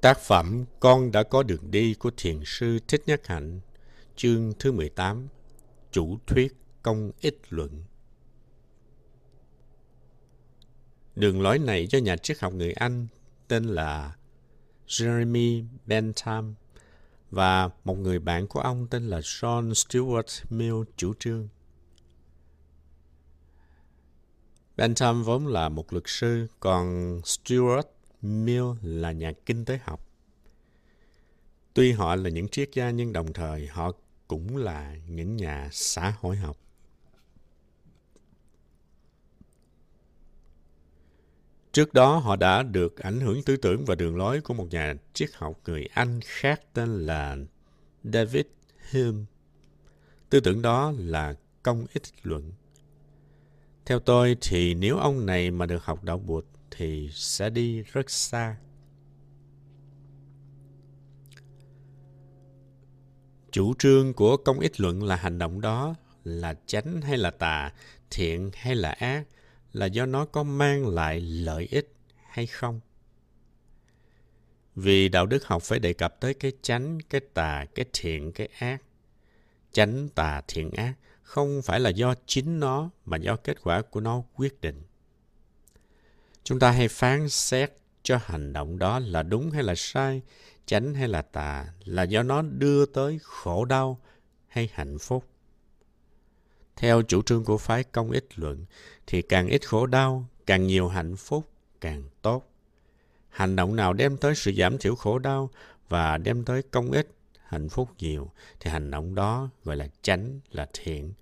Tác phẩm Con đã có đường đi của thiền sư Thích Nhất Hạnh, chương thứ 18, chủ thuyết công ích luận. Đường lối này do nhà triết học người Anh tên là Jeremy Bentham và một người bạn của ông tên là John Stuart Mill chủ trương. Bentham vốn là một luật sư, còn Stuart Mill là nhà kinh tế học. Tuy họ là những triết gia nhưng đồng thời họ cũng là những nhà xã hội học. Trước đó họ đã được ảnh hưởng tư tưởng và đường lối của một nhà triết học người Anh khác tên là David Hume. Tư tưởng đó là công ích luận. Theo tôi thì nếu ông này mà được học đạo Bụt thì sẽ đi rất xa. Chủ trương của công ích luận là hành động đó là chánh hay là tà, thiện hay là ác, là do nó có mang lại lợi ích hay không. Vì đạo đức học phải đề cập tới cái chánh, cái tà, cái thiện, cái ác. Chánh, tà, thiện, ác không phải là do chính nó mà do kết quả của nó quyết định. Chúng ta hay phán xét cho hành động đó là đúng hay là sai, chánh hay là tà, là do nó đưa tới khổ đau hay hạnh phúc. Theo chủ trương của phái công ích luận thì càng ít khổ đau, càng nhiều hạnh phúc, càng tốt. Hành động nào đem tới sự giảm thiểu khổ đau và đem tới công ích, hạnh phúc nhiều thì hành động đó gọi là chánh, là thiện.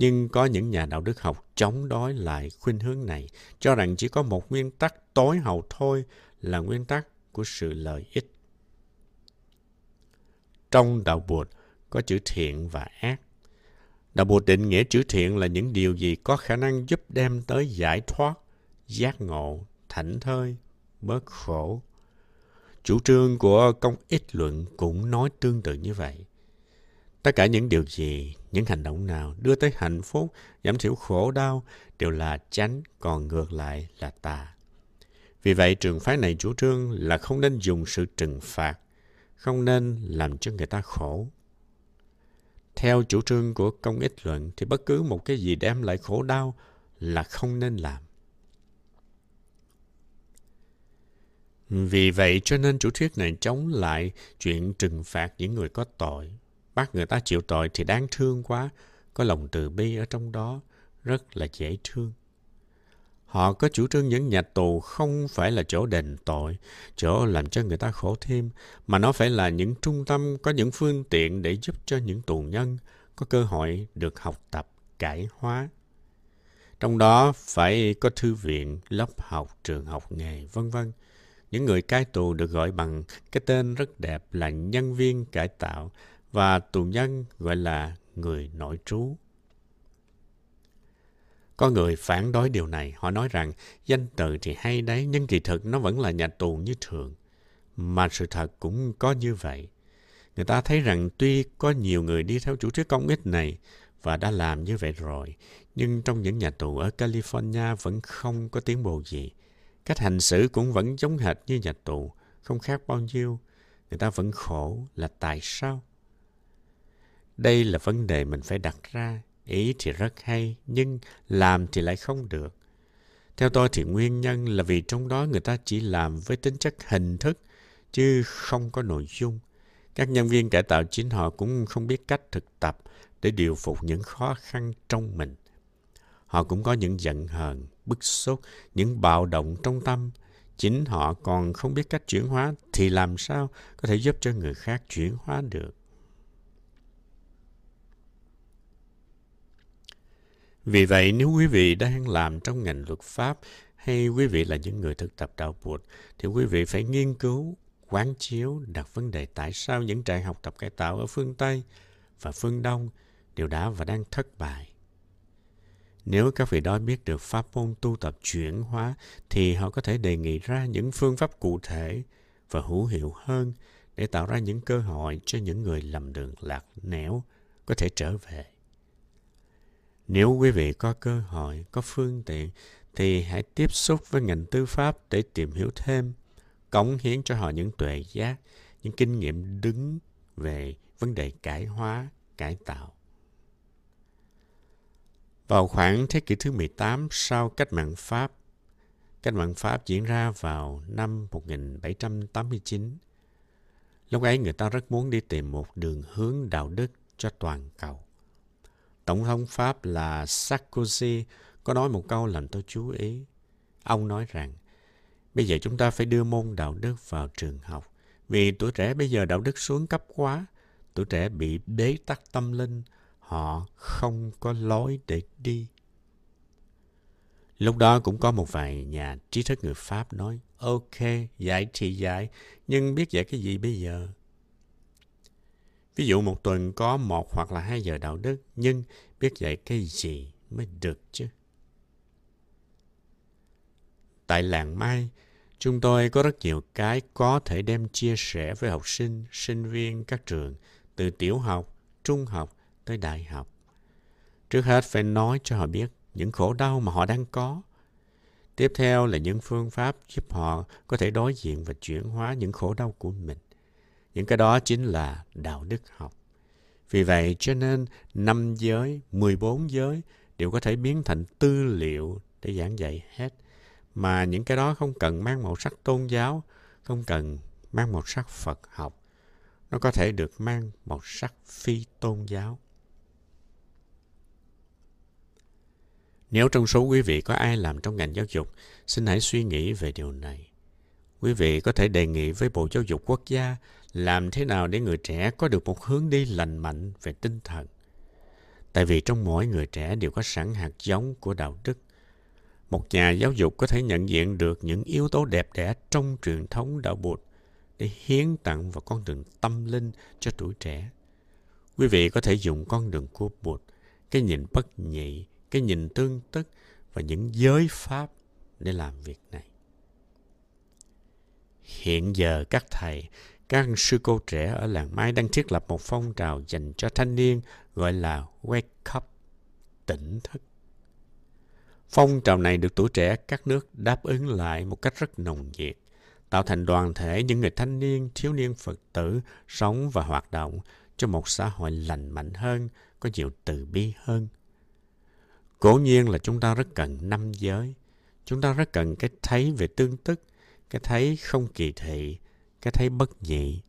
Nhưng có những nhà đạo đức học chống đối lại khuynh hướng này, cho rằng chỉ có một nguyên tắc tối hậu thôi là nguyên tắc của sự lợi ích. Trong đạo Bụt có chữ thiện và ác. Đạo Bụt định nghĩa chữ thiện là những điều gì có khả năng giúp đem tới giải thoát, giác ngộ, thảnh thơi, bớt khổ. Chủ trương của công ích luận cũng nói tương tự như vậy. Tất cả những điều gì, những hành động nào đưa tới hạnh phúc, giảm thiểu khổ đau đều là chánh, còn ngược lại là tà. Vì vậy, trường phái này chủ trương là không nên dùng sự trừng phạt, không nên làm cho người ta khổ. Theo chủ trương của công ích luận thì bất cứ một cái gì đem lại khổ đau là không nên làm. Vì vậy cho nên chủ thuyết này chống lại chuyện trừng phạt những người có tội. Bắt người ta chịu tội thì đáng thương quá, có lòng từ bi ở trong đó, rất là dễ thương. Họ có chủ trương những nhà tù không phải là chỗ đền tội, chỗ làm cho người ta khổ thêm, mà nó phải là những trung tâm có những phương tiện để giúp cho những tù nhân có cơ hội được học tập, cải hóa. Trong đó phải có thư viện, lớp học, trường học nghề, v.v. Những người cai tù được gọi bằng cái tên rất đẹp là nhân viên cải tạo và tù nhân gọi là người nội trú. Có người phản đối điều này, họ nói rằng danh từ thì hay đấy, nhưng kỳ thực nó vẫn là nhà tù như thường. Mà sự thật cũng có như vậy. Người ta thấy rằng tuy có nhiều người đi theo chủ thuyết công ích này và đã làm như vậy rồi, nhưng trong những nhà tù ở California vẫn không có tiến bộ gì. Cách hành xử cũng vẫn giống hệt như nhà tù, không khác bao nhiêu. Người ta vẫn khổ là tại sao? Đây là vấn đề mình phải đặt ra. Ý thì rất hay, nhưng làm thì lại không được. Theo tôi thì nguyên nhân là vì trong đó người ta chỉ làm với tính chất hình thức, chứ không có nội dung. Các nhân viên cải tạo chính họ cũng không biết cách thực tập để điều phục những khó khăn trong mình. Họ cũng có những giận hờn, bức xúc, những bạo động trong tâm. Chính họ còn không biết cách chuyển hóa thì làm sao có thể giúp cho người khác chuyển hóa được. Vì vậy, nếu quý vị đang làm trong ngành luật pháp hay quý vị là những người thực tập đạo Phật thì quý vị phải nghiên cứu, quán chiếu, đặt vấn đề tại sao những trại học tập cải tạo ở phương Tây và phương Đông đều đã và đang thất bại. Nếu các vị đó biết được pháp môn tu tập chuyển hóa thì họ có thể đề nghị ra những phương pháp cụ thể và hữu hiệu hơn để tạo ra những cơ hội cho những người lầm đường lạc nẻo có thể trở về. Nếu quý vị có cơ hội, có phương tiện thì hãy tiếp xúc với ngành tư pháp để tìm hiểu thêm, cống hiến cho họ những tuệ giác, những kinh nghiệm đứng về vấn đề cải hóa, cải tạo. Vào khoảng thế kỷ thứ 18 sau Cách mạng Pháp diễn ra vào năm 1789. Lúc ấy người ta rất muốn đi tìm một đường hướng đạo đức cho toàn cầu. Tổng thống Pháp là Sarkozy có nói một câu làm tôi chú ý. Ông nói rằng, bây giờ chúng ta phải đưa môn đạo đức vào trường học. Vì tuổi trẻ bây giờ đạo đức xuống cấp quá, tuổi trẻ bị bế tắc tâm linh, họ không có lối để đi. Lúc đó cũng có một vài nhà trí thức người Pháp nói, ok, dạy thì dạy, nhưng biết dạy cái gì bây giờ? Ví dụ một tuần có 1 hoặc là 2 giờ đạo đức, nhưng biết dạy cái gì mới được chứ? Tại Làng Mai, chúng tôi có rất nhiều cái có thể đem chia sẻ với học sinh, sinh viên các trường, từ tiểu học, trung học tới đại học. Trước hết phải nói cho họ biết những khổ đau mà họ đang có. Tiếp theo là những phương pháp giúp họ có thể đối diện và chuyển hóa những khổ đau của mình. Những cái đó chính là đạo đức học. Vì vậy cho nên 5 giới, 14 giới đều có thể biến thành tư liệu để giảng dạy hết. Mà những cái đó không cần mang màu sắc tôn giáo, không cần mang màu sắc Phật học. Nó có thể được mang màu sắc phi tôn giáo. Nếu trong số quý vị có ai làm trong ngành giáo dục, xin hãy suy nghĩ về điều này. Quý vị có thể đề nghị với Bộ Giáo dục Quốc gia làm thế nào để người trẻ có được một hướng đi lành mạnh về tinh thần. Tại vì trong mỗi người trẻ đều có sẵn hạt giống của đạo đức. Một nhà giáo dục có thể nhận diện được những yếu tố đẹp đẽ trong truyền thống đạo Bụt để hiến tặng vào con đường tâm linh cho tuổi trẻ. Quý vị có thể dùng con đường của Bụt, cái nhìn bất nhị, cái nhìn tương tức và những giới pháp để làm việc này. Hiện giờ các thầy, các sư cô trẻ ở Làng Mai đang thiết lập một phong trào dành cho thanh niên gọi là Wake Up, tỉnh thức. Phong trào này được tuổi trẻ các nước đáp ứng lại một cách rất nồng nhiệt, tạo thành đoàn thể những người thanh niên, thiếu niên Phật tử sống và hoạt động cho một xã hội lành mạnh hơn, có nhiều từ bi hơn. Cố nhiên là chúng ta rất cần 5 giới. Chúng ta rất cần cái thấy về tương tức, cái thấy không kỳ thị, cái thấy bất nhị.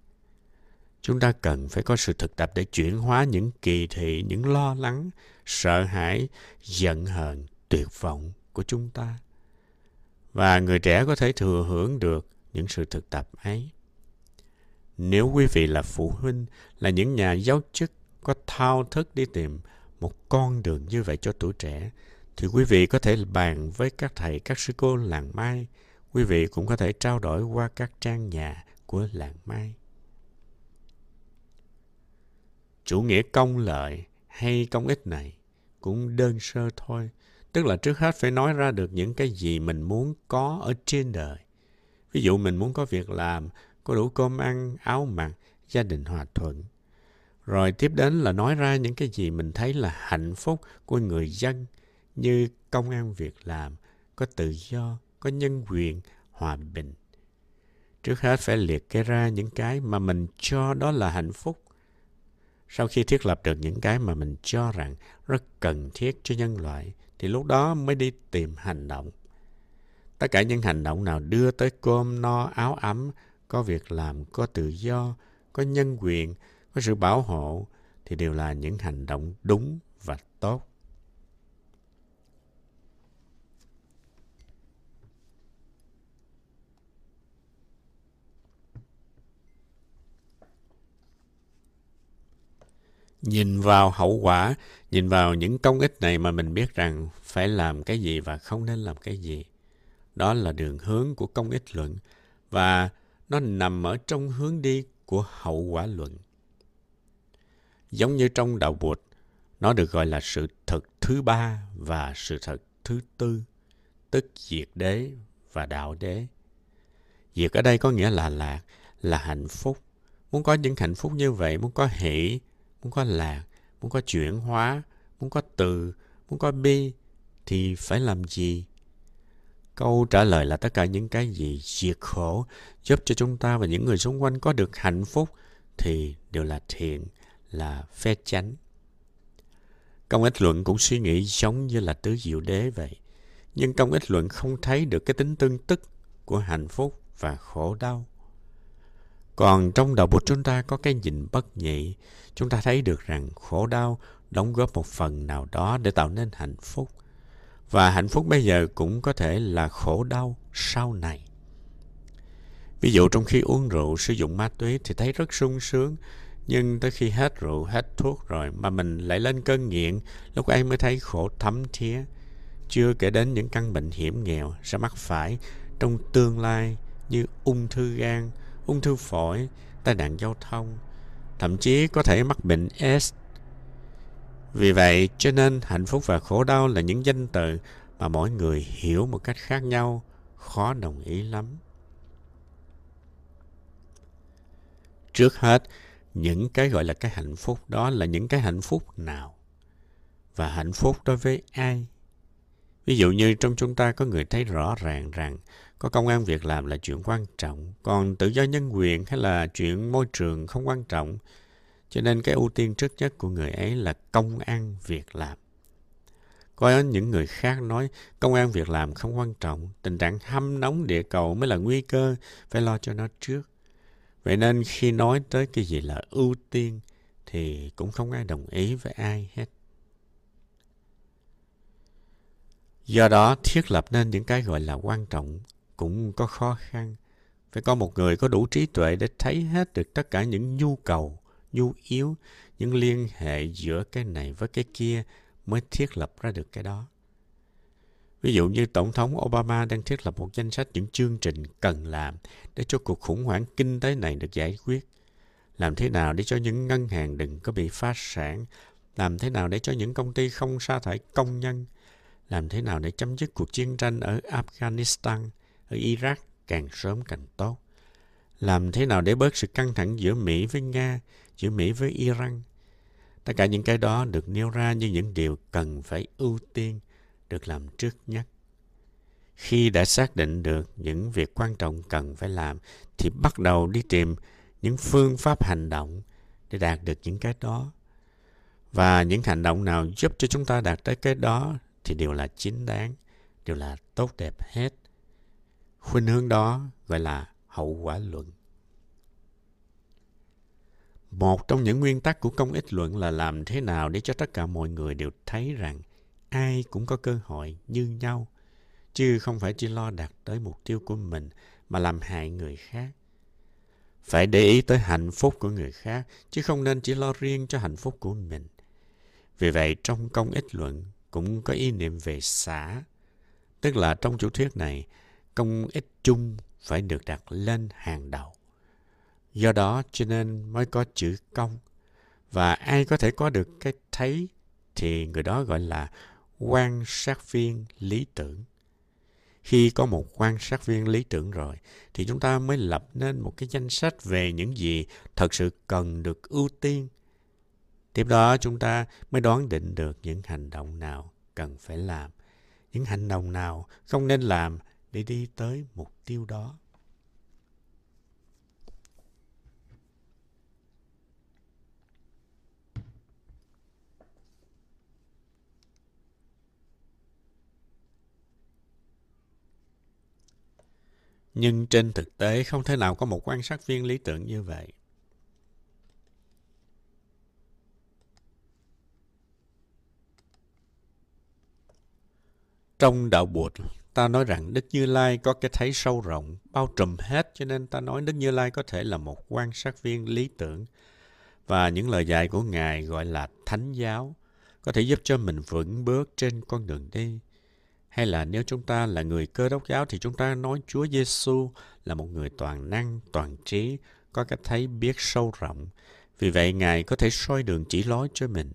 Chúng ta cần phải có sự thực tập để chuyển hóa những kỳ thị, những lo lắng, sợ hãi, giận hờn, tuyệt vọng của chúng ta. Và người trẻ có thể thừa hưởng được những sự thực tập ấy. Nếu quý vị là phụ huynh, là những nhà giáo chức có thao thức đi tìm một con đường như vậy cho tuổi trẻ, thì quý vị có thể bàn với các thầy, các sư cô Làng Mai. Quý vị cũng có thể trao đổi qua các trang nhà của Làng Mai. Chủ nghĩa công lợi hay công ích này cũng đơn sơ thôi. Tức là trước hết phải nói ra được những cái gì mình muốn có ở trên đời. Ví dụ mình muốn có việc làm, có đủ cơm ăn, áo mặc, gia đình hòa thuận. Rồi tiếp đến là nói ra những cái gì mình thấy là hạnh phúc của người dân, như công ăn việc làm, có tự do, có nhân quyền, hòa bình. Trước hết phải liệt kê ra những cái mà mình cho đó là hạnh phúc. Sau khi thiết lập được những cái mà mình cho rằng rất cần thiết cho nhân loại, thì lúc đó mới đi tìm hành động. Tất cả những hành động nào đưa tới cơm no, áo ấm, có việc làm, có tự do, có nhân quyền, có sự bảo hộ, thì đều là những hành động đúng và tốt. Nhìn vào hậu quả, nhìn vào những công ích này mà mình biết rằng phải làm cái gì và không nên làm cái gì. Đó là đường hướng của công ích luận và nó nằm ở trong hướng đi của hậu quả luận. Giống như trong đạo Bụt, nó được gọi là sự thật thứ ba và sự thật thứ tư, tức diệt đế và đạo đế. Diệt ở đây có nghĩa là lạc, là hạnh phúc. Muốn có những hạnh phúc như vậy, muốn có hỷ, muốn có lạc, muốn có chuyển hóa, muốn có từ, muốn có bi, thì phải làm gì? Câu trả lời là tất cả những cái gì diệt khổ, giúp cho chúng ta và những người xung quanh có được hạnh phúc thì đều là thiện, là phép chánh. Công ích luận cũng suy nghĩ giống như là tứ diệu đế vậy. Nhưng công ích luận không thấy được cái tính tương tức của hạnh phúc và khổ đau. Còn trong đạo Phật chúng ta có cái nhìn bất nhị. Chúng ta thấy được rằng khổ đau đóng góp một phần nào đó để tạo nên hạnh phúc. Và hạnh phúc bây giờ cũng có thể là khổ đau sau này. Ví dụ trong khi uống rượu, sử dụng ma túy thì thấy rất sung sướng. Nhưng tới khi hết rượu, hết thuốc rồi mà mình lại lên cơn nghiện, lúc ấy mới thấy khổ thấm thía. Chưa kể đến những căn bệnh hiểm nghèo sẽ mắc phải trong tương lai như ung thư gan, ung thư phổi, tai nạn giao thông, thậm chí có thể mắc bệnh AIDS. Vì vậy, cho nên hạnh phúc và khổ đau là những danh từ mà mỗi người hiểu một cách khác nhau, khó đồng ý lắm. Trước hết, những cái gọi là cái hạnh phúc đó là những cái hạnh phúc nào? Và hạnh phúc đối với ai? Ví dụ như trong chúng ta có người thấy rõ ràng rằng có công ăn việc làm là chuyện quan trọng, còn tự do nhân quyền hay là chuyện môi trường không quan trọng. Cho nên cái ưu tiên trước nhất của người ấy là công ăn việc làm. Có những người khác nói công ăn việc làm không quan trọng, tình trạng hâm nóng địa cầu mới là nguy cơ, phải lo cho nó trước. Vậy nên khi nói tới cái gì là ưu tiên thì cũng không ai đồng ý với ai hết. Do đó, thiết lập nên những cái gọi là quan trọng cũng có khó khăn. Phải có một người có đủ trí tuệ để thấy hết được tất cả những nhu cầu, nhu yếu, những liên hệ giữa cái này với cái kia mới thiết lập ra được cái đó. Ví dụ như Tổng thống Obama đang thiết lập một danh sách những chương trình cần làm để cho cuộc khủng hoảng kinh tế này được giải quyết. Làm thế nào để cho những ngân hàng đừng có bị phá sản? Làm thế nào để cho những công ty không sa thải công nhân? Làm thế nào để chấm dứt cuộc chiến tranh ở Afghanistan, ở Iraq càng sớm càng tốt? Làm thế nào để bớt sự căng thẳng giữa Mỹ với Nga, giữa Mỹ với Iran? Tất cả những cái đó được nêu ra như những điều cần phải ưu tiên, được làm trước nhất. Khi đã xác định được những việc quan trọng cần phải làm, thì bắt đầu đi tìm những phương pháp hành động để đạt được những cái đó. Và những hành động nào giúp cho chúng ta đạt tới cái đó thì đều là chính đáng, đều là tốt đẹp hết. Khuynh hướng đó gọi là hậu quả luận. Một trong những nguyên tắc của công ích luận là làm thế nào để cho tất cả mọi người đều thấy rằng ai cũng có cơ hội như nhau, chứ không phải chỉ lo đạt tới mục tiêu của mình mà làm hại người khác. Phải để ý tới hạnh phúc của người khác, chứ không nên chỉ lo riêng cho hạnh phúc của mình. Vì vậy, trong công ích luận cũng có ý niệm về xã, tức là trong chủ thuyết này, công ích chung phải được đặt lên hàng đầu. Do đó cho nên mới có chữ công, và ai có thể có được cái thấy thì người đó gọi là quan sát viên lý tưởng. Khi có một quan sát viên lý tưởng rồi, thì chúng ta mới lập nên một cái danh sách về những gì thật sự cần được ưu tiên. Tiếp đó chúng ta mới đoán định được những hành động nào cần phải làm, những hành động nào không nên làm để đi tới mục tiêu đó. Nhưng trên thực tế không thể nào có một quan sát viên lý tưởng như vậy. Trong đạo Phật, ta nói rằng Đức Như Lai có cái thấy sâu rộng, bao trùm hết, cho nên ta nói Đức Như Lai có thể là một quan sát viên lý tưởng. Và những lời dạy của Ngài gọi là thánh giáo, có thể giúp cho mình vững bước trên con đường đi. Hay là nếu chúng ta là người Cơ Đốc giáo thì chúng ta nói Chúa Giêsu là một người toàn năng, toàn trí, có cái thấy biết sâu rộng. Vì vậy Ngài có thể soi đường chỉ lối cho mình.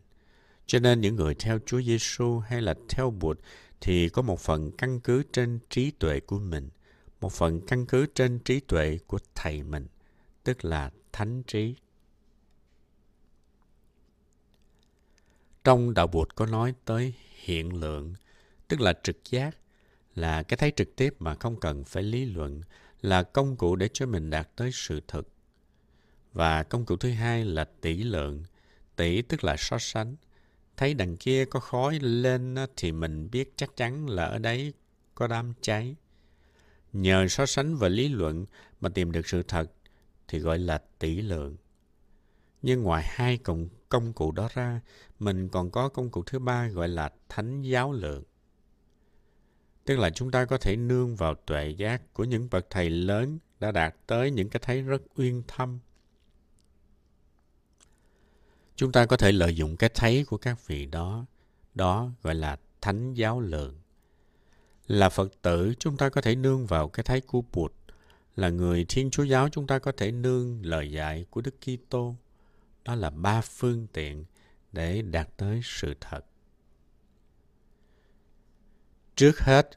Cho nên những người theo Chúa Giêsu hay là theo Bụt thì có một phần căn cứ trên trí tuệ của mình, một phần căn cứ trên trí tuệ của Thầy mình, tức là Thánh Trí. Trong đạo Phật có nói tới hiện lượng, tức là trực giác, là cái thấy trực tiếp mà không cần phải lý luận, là công cụ để cho mình đạt tới sự thật. Và công cụ thứ hai là tỷ lượng. Tỷ tức là so sánh. Thấy đằng kia có khói lên thì mình biết chắc chắn là ở đấy có đám cháy. Nhờ so sánh và lý luận mà tìm được sự thật thì gọi là tỷ lượng. Nhưng ngoài hai công cụ đó ra, mình còn có công cụ thứ ba gọi là thánh giáo lượng. Tức là chúng ta có thể nương vào tuệ giác của những bậc thầy lớn đã đạt tới những cái thấy rất uyên thâm. Chúng ta có thể lợi dụng cái thấy của các vị đó, đó gọi là thánh giáo lượng. Là Phật tử, chúng ta có thể nương vào cái thấy của Bụt. Là người Thiên Chúa giáo, chúng ta có thể nương lời dạy của Đức Kitô. Đó là ba phương tiện để đạt tới sự thật. Trước hết,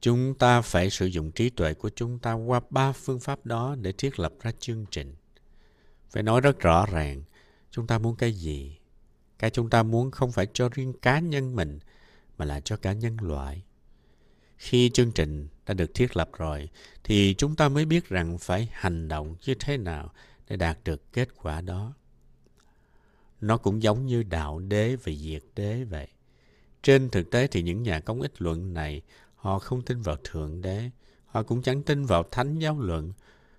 chúng ta phải sử dụng trí tuệ của chúng ta qua ba phương pháp đó để thiết lập ra chương trình. Phải nói rất rõ ràng, chúng ta muốn cái gì? Cái chúng ta muốn không phải cho riêng cá nhân mình, mà là cho cả nhân loại. Khi chương trình đã được thiết lập rồi, thì chúng ta mới biết rằng phải hành động như thế nào để đạt được kết quả đó. Nó cũng giống như đạo đế và diệt đế vậy. Trên thực tế thì những nhà công ích luận này, họ không tin vào Thượng Đế, họ cũng chẳng tin vào Thánh giáo luận,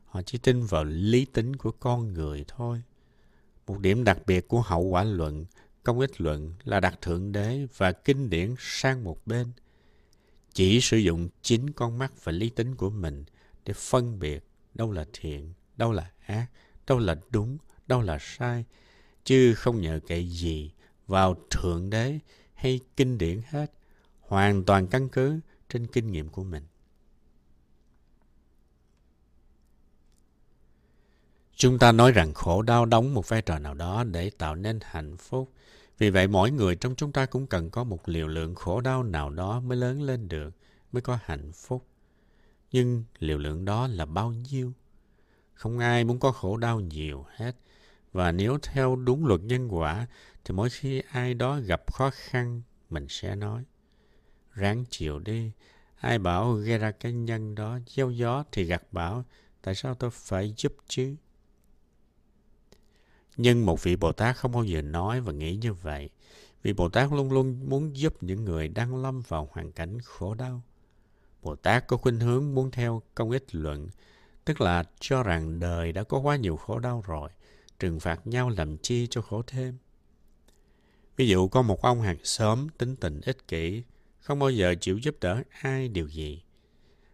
họ chỉ tin vào lý tính của con người thôi. Một điểm đặc biệt của hậu quả luận, công ích luận là đặt Thượng Đế và kinh điển sang một bên. Chỉ sử dụng chính con mắt và lý tính của mình để phân biệt đâu là thiện, đâu là ác, đâu là đúng, đâu là sai, chứ không nhờ cậy gì vào Thượng Đế hay kinh điển hết, hoàn toàn căn cứ trên kinh nghiệm của mình. Chúng ta nói rằng khổ đau đóng một vai trò nào đó để tạo nên hạnh phúc. Vì vậy, mỗi người trong chúng ta cũng cần có một liều lượng khổ đau nào đó mới lớn lên được, mới có hạnh phúc. Nhưng liều lượng đó là bao nhiêu? Không ai muốn có khổ đau nhiều hết. Và nếu theo đúng luật nhân quả, thì mỗi khi ai đó gặp khó khăn, mình sẽ nói, ráng chịu đi. Ai bảo gây ra cái nhân đó, gieo gió thì gặt bão, tại sao tôi phải giúp chứ? Nhưng một vị Bồ Tát không bao giờ nói và nghĩ như vậy. Vì Bồ Tát luôn luôn muốn giúp những người đang lâm vào hoàn cảnh khổ đau. Bồ Tát có khuynh hướng muốn theo công ích luận, tức là cho rằng đời đã có quá nhiều khổ đau rồi, trừng phạt nhau làm chi cho khổ thêm. Ví dụ có một ông hàng xóm tính tình ích kỷ, không bao giờ chịu giúp đỡ ai điều gì.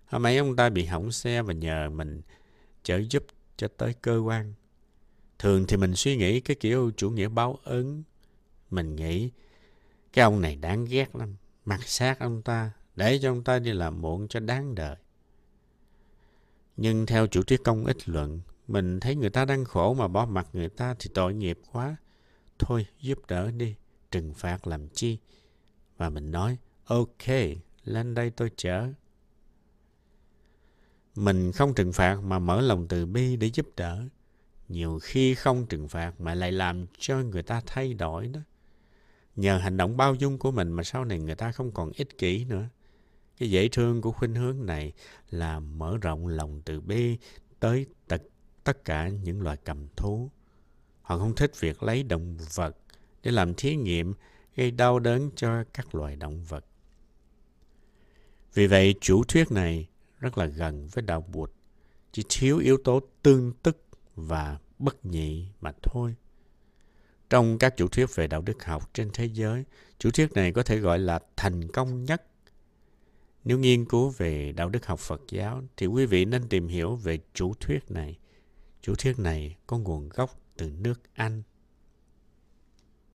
Hôm ấy ông ta bị hỏng xe và nhờ mình chở giúp cho tới cơ quan. Thường thì mình suy nghĩ cái kiểu chủ nghĩa báo ứng. Mình nghĩ cái ông này đáng ghét lắm, mặc xác ông ta, để cho ông ta đi làm muộn cho đáng đời. Nhưng theo chủ thuyết công ích luận, mình thấy người ta đang khổ mà bỏ mặc người ta thì tội nghiệp quá. Thôi giúp đỡ đi, trừng phạt làm chi. Và mình nói, ok, lên đây tôi chở. Mình không trừng phạt mà mở lòng từ bi để giúp đỡ. Nhiều khi không trừng phạt mà lại làm cho người ta thay đổi đó. Nhờ hành động bao dung của mình mà sau này người ta không còn ích kỷ nữa. Cái dễ thương của khuynh hướng này là mở rộng lòng từ bi tới tất cả những loài cầm thú. Họ không thích việc lấy động vật để làm thí nghiệm gây đau đớn cho các loài động vật. Vì vậy, chủ thuyết này rất là gần với đạo Bụt, chỉ thiếu yếu tố tương tức và bất nhị mà thôi. Trong các chủ thuyết về đạo đức học trên thế giới, chủ thuyết này có thể gọi là thành công nhất. Nếu nghiên cứu về đạo đức học Phật giáo thì quý vị nên tìm hiểu về chủ thuyết này. Chủ thuyết này có nguồn gốc từ nước Anh.